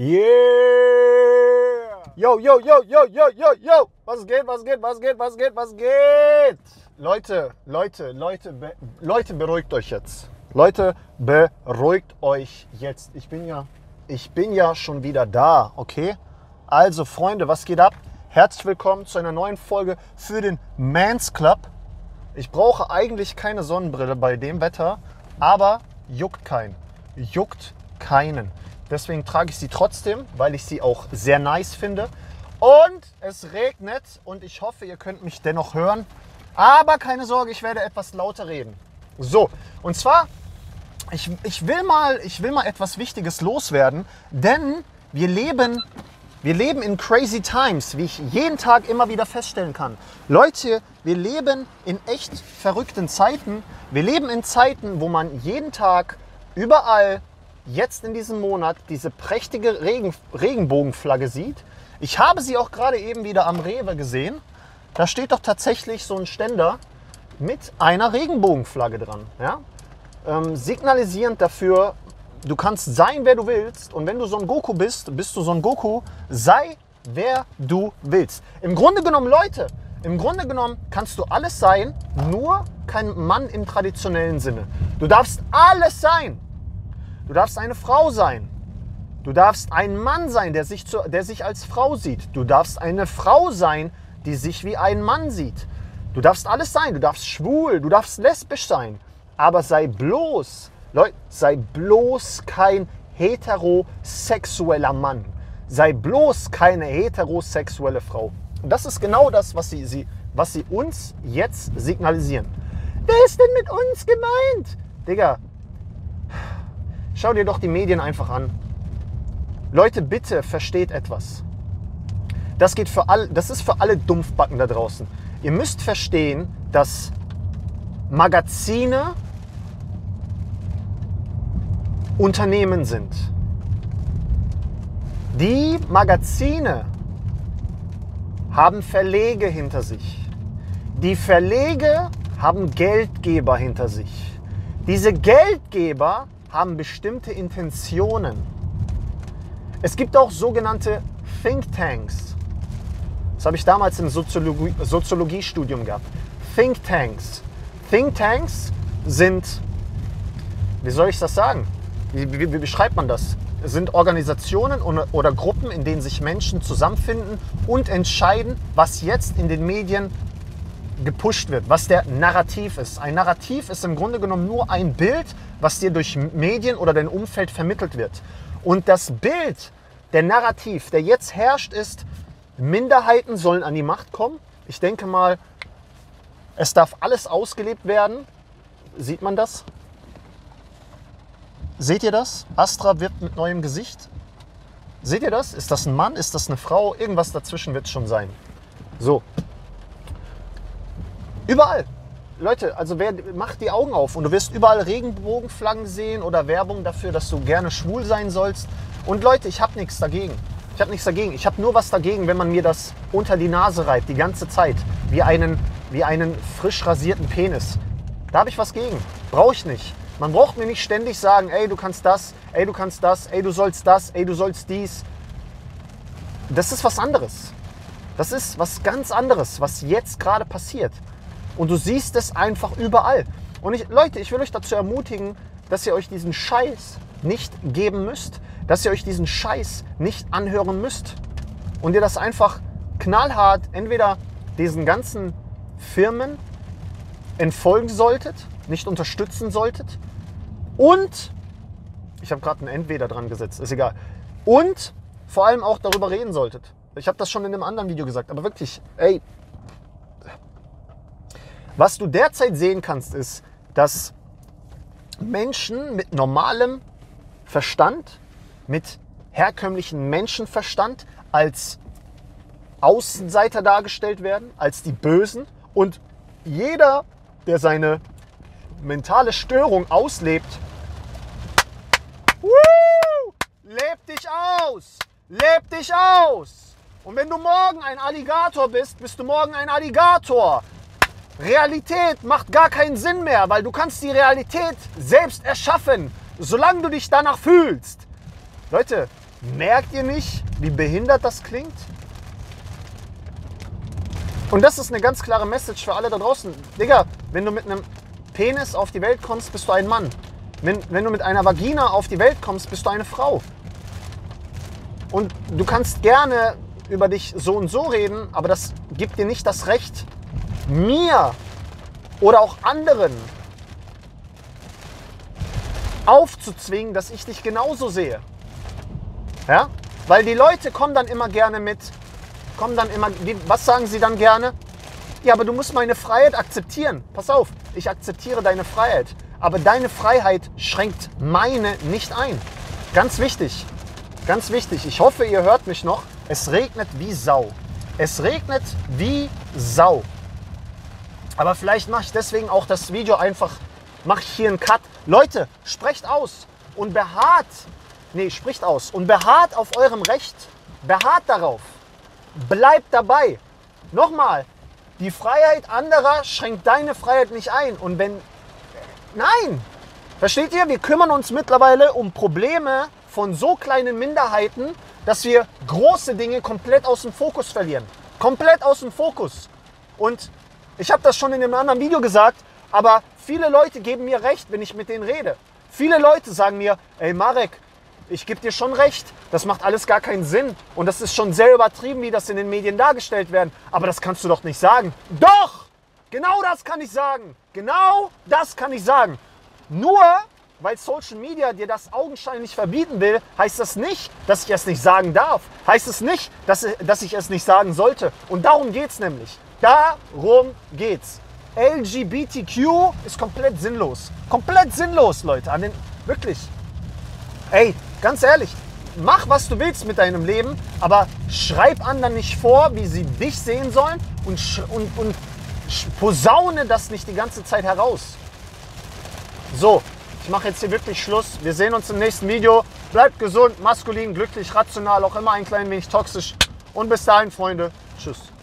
Yeah! Yo! Was geht? Leute, beruhigt euch jetzt. Ich bin ja schon wieder da, okay? Also Freunde, was geht ab? Herzlich willkommen zu einer neuen Folge für den Mans Club. Ich brauche eigentlich keine Sonnenbrille bei dem Wetter, aber juckt keinen. Deswegen trage ich sie trotzdem, weil ich sie auch sehr nice finde. Und es regnet und ich hoffe, ihr könnt mich dennoch hören. Aber keine Sorge, ich werde etwas lauter reden. So, und zwar, ich will mal etwas Wichtiges loswerden, denn wir leben in crazy times, wie ich jeden Tag immer wieder feststellen kann. Leute, wir leben in echt verrückten Zeiten. Wir leben in Zeiten, wo man jeden Tag überall jetzt in diesem Monat diese prächtige Regenbogenflagge sieht. Ich habe sie auch gerade eben wieder am Rewe gesehen. Da steht doch tatsächlich so ein Ständer mit einer Regenbogenflagge dran. Ja? Signalisierend dafür, du kannst sein, wer du willst. Und wenn du so ein Goku bist, bist du so ein Goku. Sei, wer du willst. Im Grunde genommen, Leute, kannst du alles sein, nur kein Mann im traditionellen Sinne. Du darfst alles sein. Du darfst eine Frau sein. Du darfst ein Mann sein, der sich als Frau sieht. Du darfst eine Frau sein, die sich wie ein Mann sieht. Du darfst alles sein. Du darfst schwul, du darfst lesbisch sein. Aber sei bloß kein heterosexueller Mann. Sei bloß keine heterosexuelle Frau. Und das ist genau das, was sie uns jetzt signalisieren. Wer ist denn mit uns gemeint? Digga, schau dir doch die Medien einfach an. Leute, bitte versteht etwas. Das ist für alle Dumpfbacken da draußen. Ihr müsst verstehen, dass Magazine Unternehmen sind. Die Magazine haben Verlege hinter sich. Die Verlege haben Geldgeber hinter sich. Diese Geldgeber haben bestimmte Intentionen. Es gibt auch sogenannte Thinktanks. Das habe ich damals im Soziologiestudium gehabt. Thinktanks. Thinktanks sind, wie soll ich das sagen? Wie beschreibt man das? Es sind Organisationen oder Gruppen, in denen sich Menschen zusammenfinden und entscheiden, was jetzt in den Medien gepusht wird, was der Narrativ ist. Ein Narrativ ist im Grunde genommen nur ein Bild, was dir durch Medien oder dein Umfeld vermittelt wird. Und das Bild, der Narrativ, der jetzt herrscht, ist, Minderheiten sollen an die Macht kommen. Ich denke mal, es darf alles ausgelebt werden. Sieht man das? Seht ihr das? Astra wirbt mit neuem Gesicht. Seht ihr das? Ist das ein Mann? Ist das eine Frau? Irgendwas dazwischen wird es schon sein. So. Überall. Leute, also macht die Augen auf und du wirst überall Regenbogenflaggen sehen oder Werbung dafür, dass du gerne schwul sein sollst. Und Leute, ich habe nichts dagegen. Ich habe nur was dagegen, wenn man mir das unter die Nase reibt, die ganze Zeit, wie einen frisch rasierten Penis. Da habe ich was gegen. Brauche ich nicht. Man braucht mir nicht ständig sagen, ey, du kannst das, ey, du kannst das, ey, du sollst dies. Das ist was anderes. Das ist was ganz anderes, was jetzt gerade passiert. Und du siehst es einfach überall. Und Leute, ich will euch dazu ermutigen, dass ihr euch diesen Scheiß nicht geben müsst, dass ihr euch diesen Scheiß nicht anhören müsst und ihr das einfach knallhart entweder diesen ganzen Firmen entfolgen solltet, nicht unterstützen solltet und, ich habe gerade ein Entweder dran gesetzt, ist egal, und vor allem auch darüber reden solltet. Ich habe das schon in einem anderen Video gesagt, aber wirklich, ey, was du derzeit sehen kannst, ist, dass Menschen mit normalem Verstand, mit herkömmlichen Menschenverstand als Außenseiter dargestellt werden, als die Bösen. Und jeder, der seine mentale Störung auslebt, lebt dich aus! Lebt dich aus! Und wenn du morgen ein Alligator bist, bist du morgen ein Alligator! Realität macht gar keinen Sinn mehr, weil du kannst die Realität selbst erschaffen, solange du dich danach fühlst. Leute, Merkt ihr nicht, wie behindert das klingt? Und das ist eine ganz klare Message für alle da draußen. Digga, wenn du mit einem Penis auf die Welt kommst, bist du ein Mann. Wenn du mit einer Vagina auf die Welt kommst, bist du eine Frau. Und du kannst gerne über dich so und so reden, aber das gibt dir nicht das Recht, mir oder auch anderen aufzuzwingen, dass ich dich genauso sehe. Ja? Weil die Leute kommen dann immer gerne mit, was sagen sie dann gerne? Ja, aber du musst meine Freiheit akzeptieren. Pass auf, ich akzeptiere deine Freiheit, aber deine Freiheit schränkt meine nicht ein. Ganz wichtig, ganz wichtig. Ich hoffe, ihr hört mich noch. Es regnet wie Sau. Es regnet wie Sau. Aber vielleicht mache ich deswegen auch das Video einfach, mache ich hier einen Cut. Leute, spricht aus und beharrt auf eurem Recht. Beharrt darauf. Bleibt dabei. Nochmal, die Freiheit anderer schränkt deine Freiheit nicht ein. Und wenn... Nein! Versteht ihr? Wir kümmern uns mittlerweile um Probleme von so kleinen Minderheiten, dass wir große Dinge komplett aus dem Fokus verlieren. Komplett aus dem Fokus. Und ich habe das schon in einem anderen Video gesagt, aber viele Leute geben mir recht, wenn ich mit denen rede. Viele Leute sagen mir, ey Marek, ich gebe dir schon recht, das macht alles gar keinen Sinn und das ist schon sehr übertrieben, wie das in den Medien dargestellt werden. Aber das kannst du doch nicht sagen. Doch! Genau das kann ich sagen. Genau das kann ich sagen. Nur weil Social Media dir das augenscheinlich verbieten will, heißt das nicht, dass ich es nicht sagen darf. Heißt es nicht, dass ich es nicht sagen sollte. Und darum geht es nämlich. Darum geht's. LGBTQ ist komplett sinnlos. Komplett sinnlos, Leute. Wirklich. Ey, ganz ehrlich, mach, was du willst mit deinem Leben, aber schreib anderen nicht vor, wie sie dich sehen sollen und posaune das nicht die ganze Zeit heraus. So, ich mache jetzt hier wirklich Schluss. Wir sehen uns im nächsten Video. Bleibt gesund, maskulin, glücklich, rational, auch immer ein klein wenig toxisch. Und bis dahin, Freunde. Tschüss.